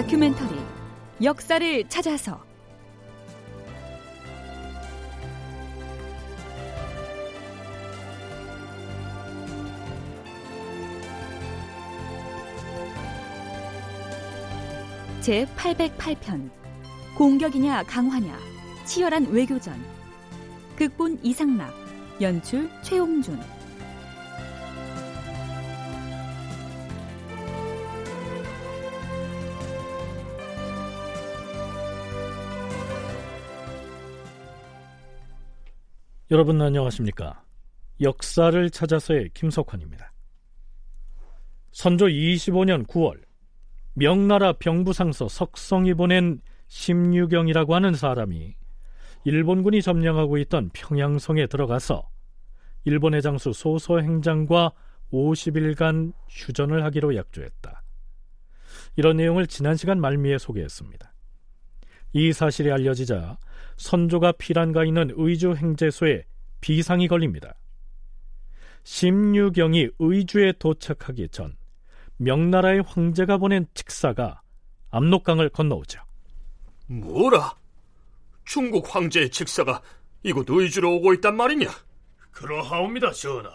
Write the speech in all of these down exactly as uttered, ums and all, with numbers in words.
다큐멘터리 역사를 찾아서 제팔백팔 편 공격이냐 강화냐 치열한 외교전. 극본 이상락, 연출 최홍준. 여러분 안녕하십니까? 역사를 찾아서의 김석환입니다. 선조 이십오년 구월 명나라 병부상서 석성이 보낸 심유경이라고 하는 사람이 일본군이 점령하고 있던 평양성에 들어가서 일본의 장수 소서 행장과 오십일간 휴전을 하기로 약조했다. 이런 내용을 지난 시간 말미에 소개했습니다. 이 사실이 알려지자 선조가 피란가 있는 의주 행제소에 비상이 걸립니다. 심유경이 의주에 도착하기 전 명나라의 황제가 보낸 칙사가 압록강을 건너오죠. 뭐라? 중국 황제의 칙사가 이곳 의주로 오고 있단 말이냐? 그러하옵니다, 전하.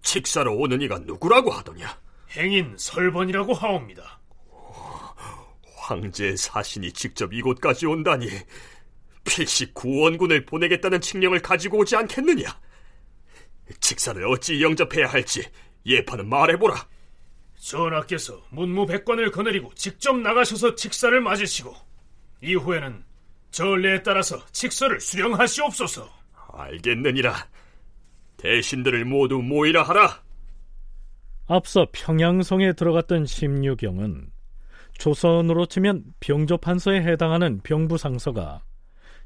칙사로 오는 이가 누구라고 하더냐? 행인 설번이라고 하옵니다. 오, 황제의 사신이 직접 이곳까지 온다니 필시 구원군을 보내겠다는 칙령을 가지고 오지 않겠느냐? 칙사를 어찌 영접해야 할지 예판은 말해보라. 전하께서 문무백관을 거느리고 직접 나가셔서 칙사를 맞으시고 이후에는 전례에 따라서 칙서를 수령하시옵소서. 알겠느니라. 대신들을 모두 모이라 하라. 앞서 평양성에 들어갔던 심유경은 조선으로 치면 병조판서에 해당하는 병부상서가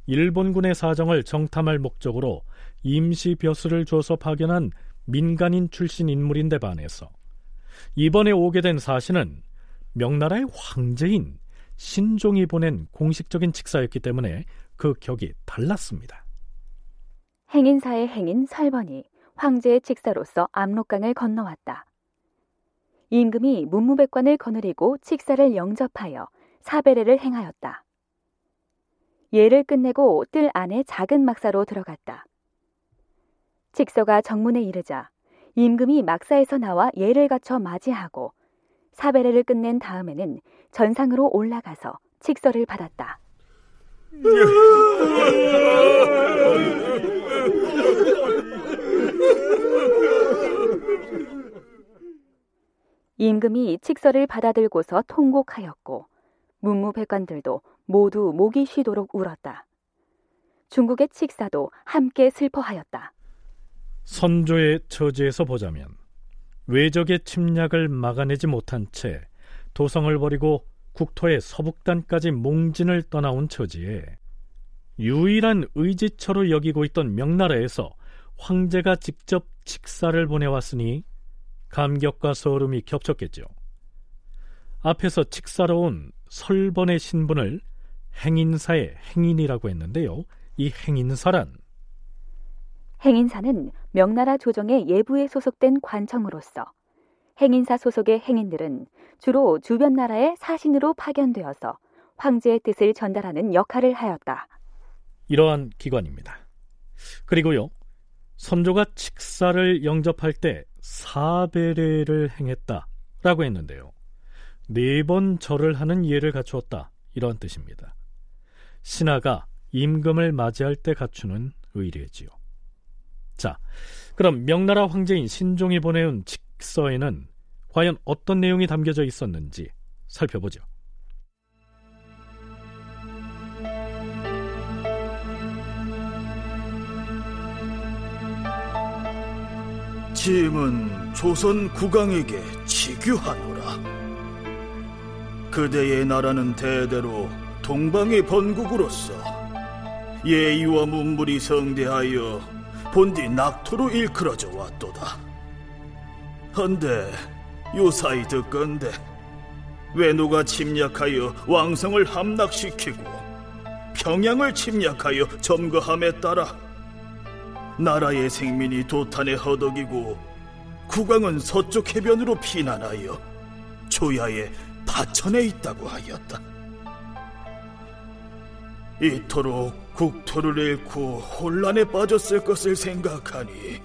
일본군의 사정을 정탐할 목적으로 임시 벼슬을 줘서 파견한 민간인 출신 인물인데 반해서 이번에 오게 된 사신은 명나라의 황제인 신종이 보낸 공식적인 칙사였기 때문에 그 격이 달랐습니다. 행인사의 행인 설번이 황제의 칙사로서 압록강을 건너왔다. 임금이 문무백관을 거느리고 칙사를 영접하여 사배례를 행하였다. 예를 끝내고 뜰 안에 작은 막사로 들어갔다. 칙서가 정문에 이르자 임금이 막사에서 나와 예를 갖춰 맞이하고 사배례를 끝낸 다음에는 전상으로 올라가서 칙서를 받았다. 임금이 칙서를 받아들고서 통곡하였고 문무백관들도 모두 목이 쉬도록 울었다. 중국의 칙사도 함께 슬퍼하였다. 선조의 처지에서 보자면 외적의 침략을 막아내지 못한 채 도성을 버리고 국토의 서북단까지 몽진을 떠나온 처지에 유일한 의지처로 여기고 있던 명나라에서 황제가 직접 칙사를 보내왔으니 감격과 소름이 겹쳤겠죠. 앞에서 칙사로 온 설번의 신분을 행인사의 행인이라고 했는데요. 이 행인사란 행인사는 명나라 조정의 예부에 소속된 관청으로서 행인사 소속의 행인들은 주로 주변 나라의 사신으로 파견되어서 황제의 뜻을 전달하는 역할을 하였다. 이러한 기관입니다. 그리고요, 선조가 칙사를 영접할 때 사배례를 행했다라고 했는데요. 네 번 절을 하는 예를 갖추었다, 이런 뜻입니다. 신하가 임금을 맞이할 때 갖추는 의례지요. 자, 그럼 명나라 황제인 신종이 보내온 칙서에는 과연 어떤 내용이 담겨져 있었는지 살펴보죠. 짐은 조선 국왕에게 치규하노라. 그대의 나라는 대대로 동방의 번국으로서 예의와 문물이 성대하여 본디 낙토로 일컬어져 왔도다. 헌데 요사이 듣건대 외노가 침략하여 왕성을 함락시키고 평양을 침략하여 점거함에 따라 나라의 생민이 도탄에 허덕이고 국왕은 서쪽 해변으로 피난하여 조야에 파천에 있다고 하였다. 이토록 국토를 잃고 혼란에 빠졌을 것을 생각하니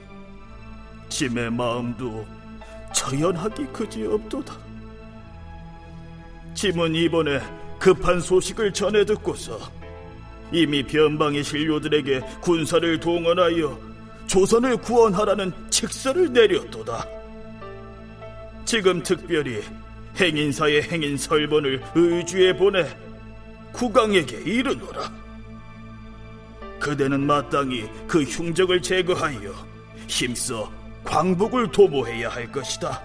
짐의 마음도 저연하기 그지없도다. 짐은 이번에 급한 소식을 전해 듣고서 이미 변방의 신료들에게 군사를 동원하여 조선을 구원하라는 칙서를 내렸도다. 지금 특별히 행인사의 행인설본을 의주에 보내 국왕에게 이르노라. 그대는 마땅히 그 흉적을 제거하여 힘써 광복을 도모해야 할 것이다.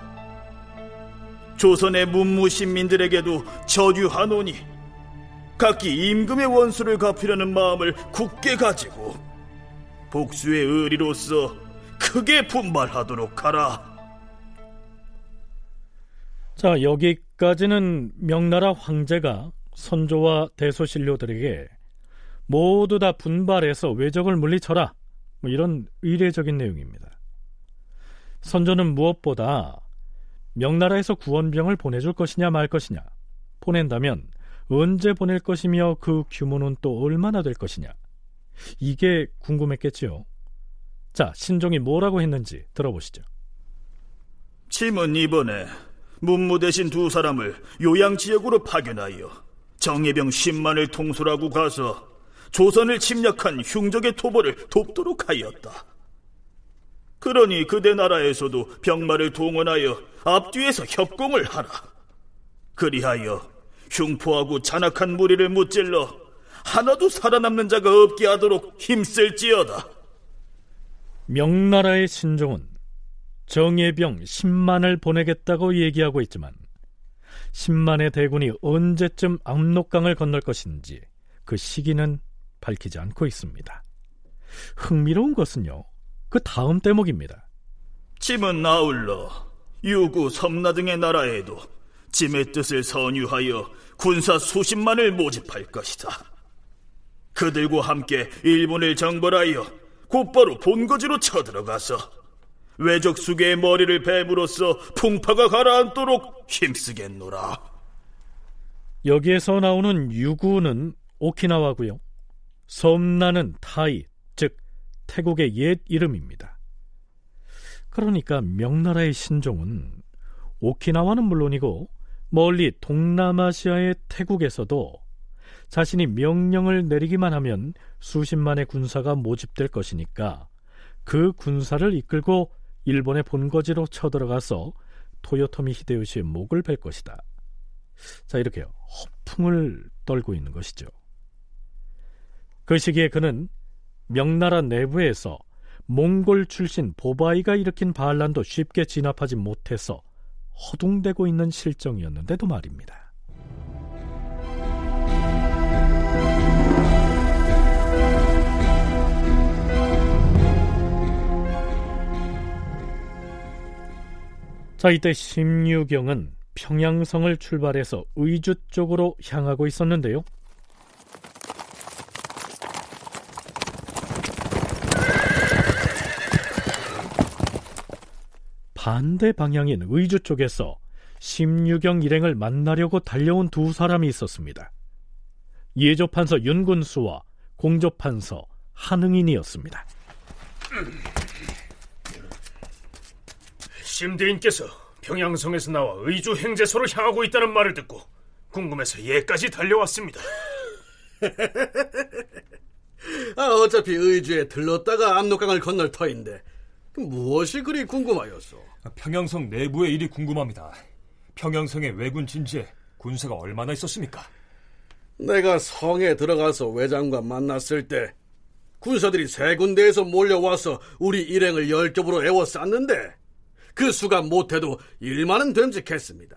조선의 문무신민들에게도 저주하노니 각기 임금의 원수를 갚으려는 마음을 굳게 가지고 복수의 의리로서 크게 분발하도록 하라. 자, 여기까지는 명나라 황제가 선조와 대소신료들에게 모두 다 분발해서 외적을 물리쳐라, 뭐 이런 의례적인 내용입니다. 선조는 무엇보다 명나라에서 구원병을 보내줄 것이냐 말 것이냐, 보낸다면 언제 보낼 것이며 그 규모는 또 얼마나 될 것이냐, 이게 궁금했겠지요. 자, 신종이 뭐라고 했는지 들어보시죠. 짐은 이번에 문무 대신 두 사람을 요양지역으로 파견하여 정예병 십만을 통솔하고 가서 조선을 침략한 흉적의 토벌을 돕도록 하였다. 그러니 그대 나라에서도 병마를 동원하여 앞뒤에서 협공을 하라. 그리하여 흉포하고 잔악한 무리를 무찔러 하나도 살아남는 자가 없게 하도록 힘쓸지어다. 명나라의 신종은 정예병 십만을 보내겠다고 얘기하고 있지만 십만의 대군이 언제쯤 압록강을 건널 것인지 그 시기는 밝히지 않고 있습니다. 흥미로운 것은요, 그 다음 대목입니다. 짐은 아울러 유구, 섬나 등의 나라에도 짐의 뜻을 선유하여 군사 수십만을 모집할 것이다. 그들과 함께 일본을 정벌하여 곧바로 본거지로 쳐들어가서 외적 수괴의 머리를 뱀으로써 풍파가 가라앉도록 힘쓰겠노라. 여기에서 나오는 유구는 오키나와고요, 섬나는 타이, 즉 태국의 옛 이름입니다. 그러니까 명나라의 신종은 오키나와는 물론이고 멀리 동남아시아의 태국에서도 자신이 명령을 내리기만 하면 수십만의 군사가 모집될 것이니까 그 군사를 이끌고 일본의 본거지로 쳐들어가서 토요토미 히데요시의 목을 벨 것이다. 자, 이렇게 허풍을 떨고 있는 것이죠. 그 시기에 그는 명나라 내부에서 몽골 출신 보바이가 일으킨 반란도 쉽게 진압하지 못해서 허둥대고 있는 실정이었는데도 말입니다. 자, 이때 심유경은 평양성을 출발해서 의주 쪽으로 향하고 있었는데요. 반대 방향인 의주 쪽에서 심유경 일행을 만나려고 달려온 두 사람이 있었습니다. 예조판서 윤군수와 공조판서 한응인이었습니다. 심대인께서 평양성에서 나와 의주 행제소를 향하고 있다는 말을 듣고 궁금해서 예까지 달려왔습니다. 아, 어차피 의주에 들렀다가 압록강을 건널 터인데 무엇이 그리 궁금하였소? 평양성 내부의 일이 궁금합니다. 평양성의 왜군 진지에 군사가 얼마나 있었습니까? 내가 성에 들어가서 외장과 만났을 때 군사들이 세 군데에서 몰려와서 우리 일행을 열겹으로 에워쌌는데 그 수가 못해도 일만은 됨직했습니다.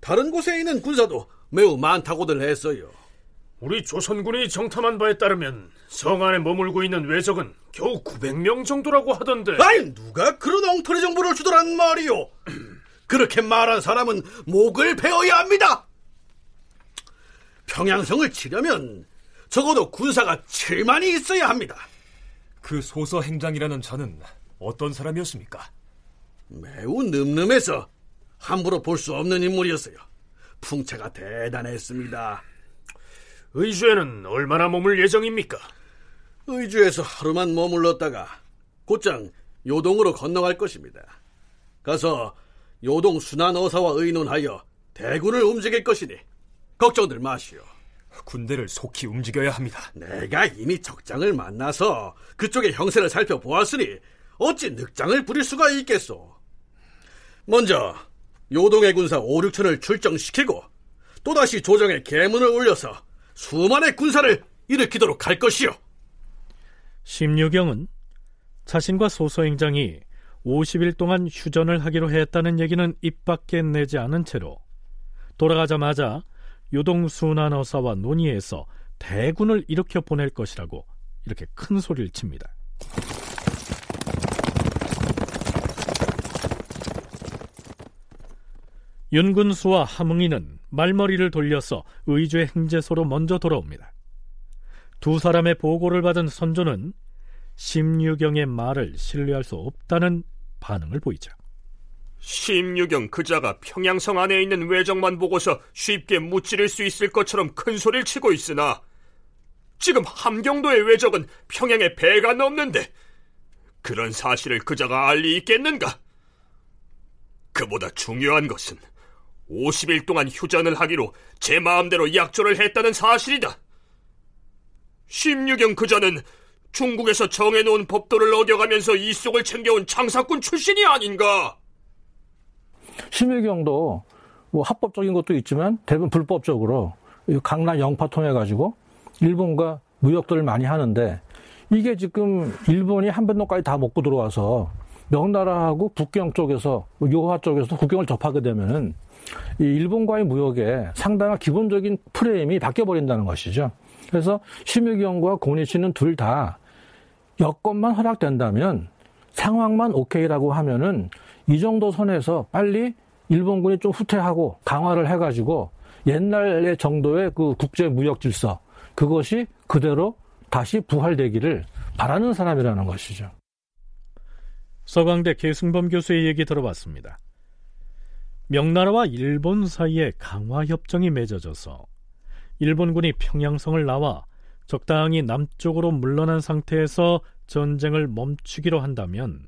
다른 곳에 있는 군사도 매우 많다고들 했어요. 우리 조선군이 정탐한 바에 따르면 성 안에 머물고 있는 왜적은 겨우 구백 명 정도라고 하던데. 아니, 누가 그런 엉터리 정보를 주더란 말이요. 그렇게 말한 사람은 목을 베어야 합니다. 평양성을 치려면 적어도 군사가 칠만이 있어야 합니다. 그 소서 행장이라는 자는 어떤 사람이었습니까? 매우 늠름해서 함부로 볼 수 없는 인물이었어요. 풍채가 대단했습니다. 의주에는 얼마나 머물 예정입니까? 의주에서 하루만 머물렀다가 곧장 요동으로 건너갈 것입니다. 가서 요동 순환어사와 의논하여 대군을 움직일 것이니 걱정들 마시오. 군대를 속히 움직여야 합니다. 내가 이미 적장을 만나서 그쪽의 형세를 살펴보았으니 어찌 늑장을 부릴 수가 있겠소. 먼저 요동의 군사 오륙천을 출정시키고 또다시 조정의 계문을 울려서 수많은 군사를 일으키도록 할 것이오. 심유경은 자신과 소서 행장이 오십 일 동안 휴전을 하기로 했다는 얘기는 입 밖에 내지 않은 채로 돌아가자마자 요동 순환어사와 논의해서 대군을 일으켜 보낼 것이라고 이렇게 큰 소리를 칩니다. 윤군수와 하뭉이는 말머리를 돌려서 의주의 행제소로 먼저 돌아옵니다. 두 사람의 보고를 받은 선조는 심유경의 말을 신뢰할 수 없다는 반응을 보이죠. 심유경 그자가 평양성 안에 있는 외적만 보고서 쉽게 무찌를 수 있을 것처럼 큰 소리를 치고 있으나 지금 함경도의 외적은 평양에 배가 넘는데 그런 사실을 그자가 알리 있겠는가? 그보다 중요한 것은 오십 일 동안 휴전을 하기로 제 마음대로 약조를 했다는 사실이다. 심유경 그자는 중국에서 정해놓은 법도를 어겨가면서 이속을 챙겨온 장사꾼 출신이 아닌가? 심유경도 뭐 합법적인 것도 있지만 대부분 불법적으로 강남 영파 통해가지고 일본과 무역들을 많이 하는데 이게 지금 일본이 한반도까지 다 먹고 들어와서 명나라하고 북경 쪽에서 요하 쪽에서 국경을 접하게 되면은 이 일본과의 무역에 상당한 기본적인 프레임이 바뀌어버린다는 것이죠. 그래서 심유경과 고니치는 둘 다 여건만 허락된다면 상황만 오케이라고 하면은 이 정도 선에서 빨리 일본군이 좀 후퇴하고 강화를 해가지고 옛날의 정도의 그 국제 무역 질서 그것이 그대로 다시 부활되기를 바라는 사람이라는 것이죠. 서강대 계승범 교수의 얘기 들어봤습니다. 명나라와 일본 사이에 강화 협정이 맺어져서 일본군이 평양성을 나와 적당히 남쪽으로 물러난 상태에서 전쟁을 멈추기로 한다면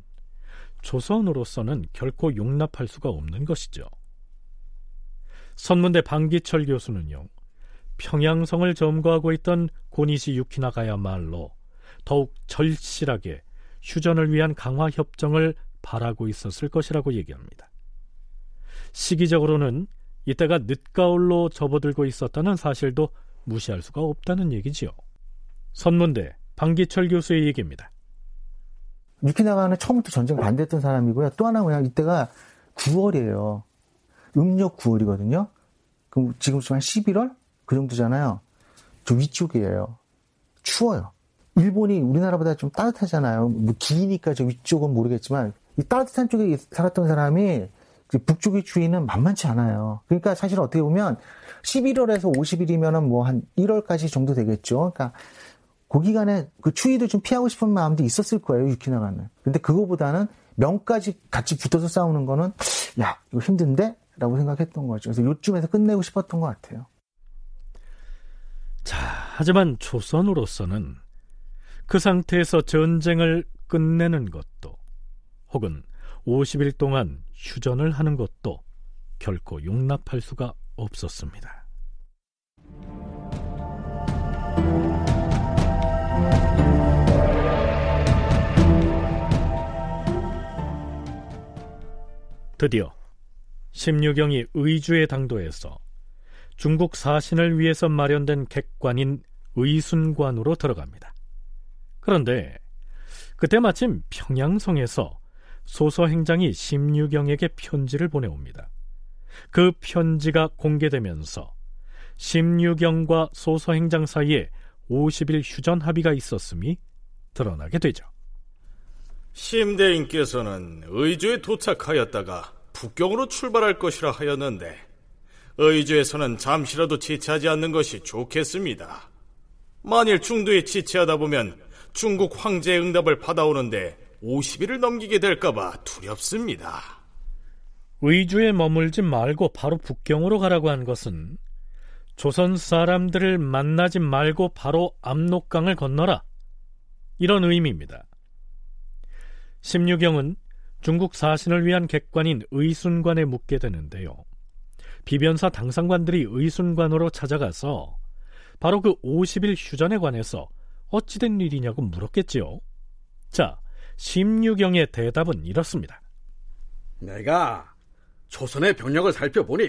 조선으로서는 결코 용납할 수가 없는 것이죠. 선문대 방기철 교수는요, 평양성을 점거하고 있던 고니시 유키나가야말로 더욱 절실하게 휴전을 위한 강화 협정을 바라고 있었을 것이라고 얘기합니다. 시기적으로는 이때가 늦가을로 접어들고 있었다는 사실도 무시할 수가 없다는 얘기지요. 선문대 방기철 교수의 얘기입니다. 유키나가는 처음부터 전쟁 반대했던 사람이고요. 또 하나 뭐냐, 이때가 구월이에요. 음력 구월이거든요. 그럼 지금 한 십일월 그 정도잖아요. 저 위쪽이에요. 추워요. 일본이 우리나라보다 좀 따뜻하잖아요. 뭐 기니까 저 위쪽은 모르겠지만 이 따뜻한 쪽에 살았던 사람이 북쪽의 추위는 만만치 않아요. 그러니까 사실 어떻게 보면 십일월에서 오십 일이면 뭐 한 일월까지 정도 되겠죠. 그러니까 그 기간에 그 추위도 좀 피하고 싶은 마음도 있었을 거예요, 유키나가는. 근데 그거보다는 명까지 같이 붙어서 싸우는 거는 야, 이거 힘든데? 라고 생각했던 거죠. 그래서 요쯤에서 끝내고 싶었던 것 같아요. 자, 하지만 조선으로서는 그 상태에서 전쟁을 끝내는 것도 혹은 오십 일 동안 휴전을 하는 것도 결코 용납할 수가 없었습니다. 드디어 심유경이 의주의 당도에서 중국 사신을 위해서 마련된 객관인 의순관으로 들어갑니다. 그런데 그때 마침 평양성에서 소서 행장이 심유경에게 편지를 보내옵니다. 그 편지가 공개되면서 심유경과 소서 행장 사이에 오십 일 휴전 합의가 있었음이 드러나게 되죠. 심대인께서는 의주에 도착하였다가 북경으로 출발할 것이라 하였는데 의주에서는 잠시라도 지체하지 않는 것이 좋겠습니다. 만일 중도에 지체하다 보면 중국 황제의 응답을 받아오는데 오십 일을 넘기게 될까봐 두렵습니다. 의주에 머물지 말고 바로 북경으로 가라고 한 것은 조선 사람들을 만나지 말고 바로 압록강을 건너라, 이런 의미입니다. 심유경은 중국 사신을 위한 객관인 의순관에 묻게 되는데요, 비변사 당상관들이 의순관으로 찾아가서 바로 그 오십 일 휴전에 관해서 어찌된 일이냐고 물었겠지요. 자, 심유경의 대답은 이렇습니다. 내가 조선의 병력을 살펴보니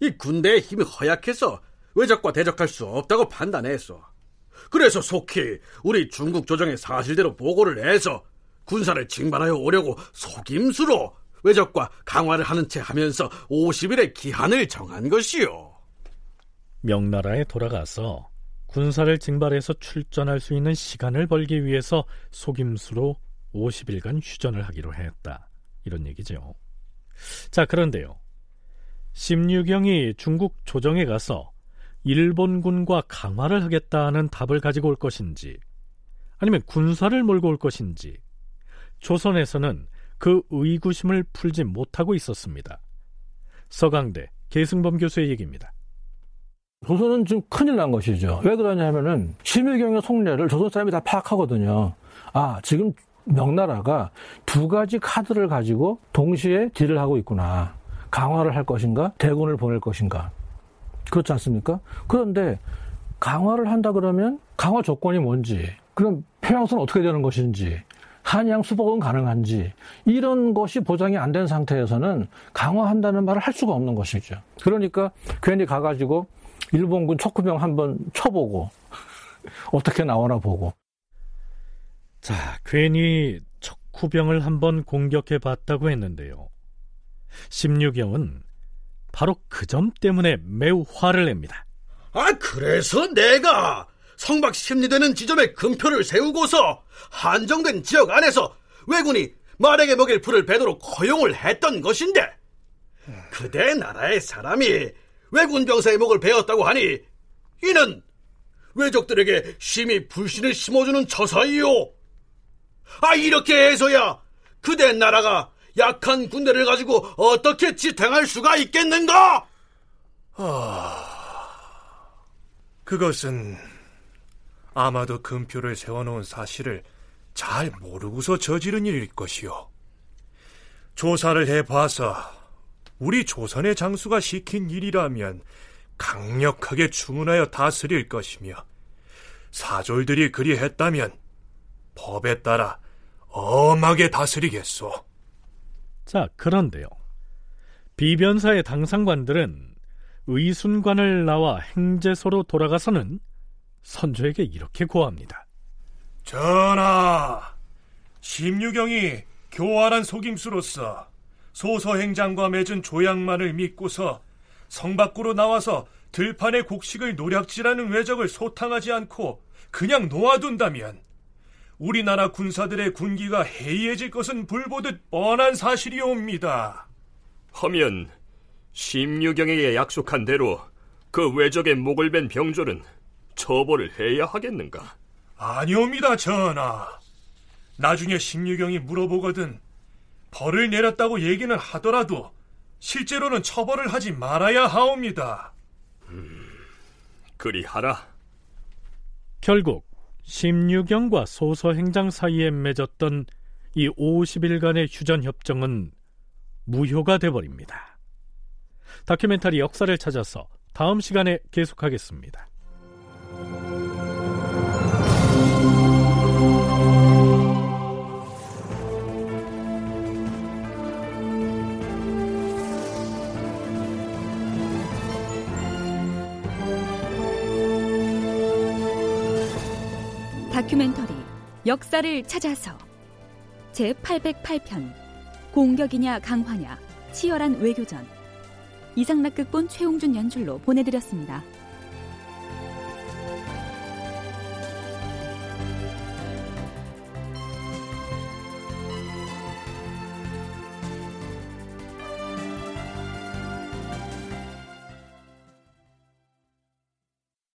이 군대의 힘이 허약해서 외적과 대적할 수 없다고 판단했소. 그래서 속히 우리 중국 조정의 사실대로 보고를 해서 군사를 징발하여 오려고 속임수로 외적과 강화를 하는 채 하면서 오십 일의 기한을 정한 것이요. 명나라에 돌아가서 군사를 징발해서 출전할 수 있는 시간을 벌기 위해서 속임수로 오십 일간 휴전을 하기로 했다, 이런 얘기죠. 자, 그런데요, 심유경이 중국 조정에 가서 일본군과 강화를 하겠다는 답을 가지고 올 것인지, 아니면 군사를 몰고 올 것인지, 조선에서는 그 의구심을 풀지 못하고 있었습니다. 서강대 계승범 교수의 얘기입니다. 조선은 지금 큰일 난 것이죠. 왜 그러냐 하면은 심유경의 속내를 조선 사람이 다 파악하거든요. 아, 지금 명나라가 두 가지 카드를 가지고 동시에 딜을 하고 있구나. 강화를 할 것인가, 대군을 보낼 것인가. 그렇지 않습니까? 그런데 강화를 한다 그러면 강화 조건이 뭔지, 그럼 평양선 어떻게 되는 것인지, 한양 수복은 가능한지, 이런 것이 보장이 안 된 상태에서는 강화한다는 말을 할 수가 없는 것이죠. 그러니까 괜히 가가지고 일본군 척구병 한번 쳐보고 어떻게 나오나 보고. 자, 괜히 척후병을 한번 공격해봤다고 했는데요, 심유경은 바로 그 점 때문에 매우 화를 냅니다. 아, 그래서 내가 성박 심리되는 지점에 금표를 세우고서 한정된 지역 안에서 왜군이 말에게 먹일 풀을 베도록 허용을 했던 것인데, 그대 나라의 사람이 왜군 병사의 목을 베었다고 하니 이는 왜적들에게 심히 불신을 심어주는 처사이요, 아, 이렇게 해서야 그대 나라가 약한 군대를 가지고 어떻게 지탱할 수가 있겠는가? 아, 그것은 아마도 금표를 세워놓은 사실을 잘 모르고서 저지른 일일 것이요, 조사를 해봐서 우리 조선의 장수가 시킨 일이라면 강력하게 주문하여 다스릴 것이며, 사졸들이 그리했다면 법에 따라 엄하게 다스리겠소. 자, 그런데요, 비변사의 당상관들은 의순관을 나와 행제소로 돌아가서는 선조에게 이렇게 고합니다. 전하, 심유경이 교활한 속임수로서 소서 행장과 맺은 조약만을 믿고서 성 밖으로 나와서 들판의 곡식을 노략질하는 외적을 소탕하지 않고 그냥 놓아둔다면 우리나라 군사들의 군기가 해이해질 것은 불보듯 뻔한 사실이옵니다. 하면 심유경에게 약속한 대로 그 외적의 목을 벤 병졸은 처벌을 해야 하겠는가? 아니옵니다, 전하. 나중에 심유경이 물어보거든 벌을 내렸다고 얘기는 하더라도 실제로는 처벌을 하지 말아야 하옵니다. 음, 그리하라. 결국 심유경과 소서 행장 사이에 맺었던 이 오십 일간의 휴전협정은 무효가 돼버립니다. 다큐멘터리 역사를 찾아서 다음 시간에 계속하겠습니다. 다큐멘터리 역사를 찾아서 제팔백팔 편 공격이냐 강화냐 치열한 외교전, 이상락극본 최홍준 연출로 보내드렸습니다.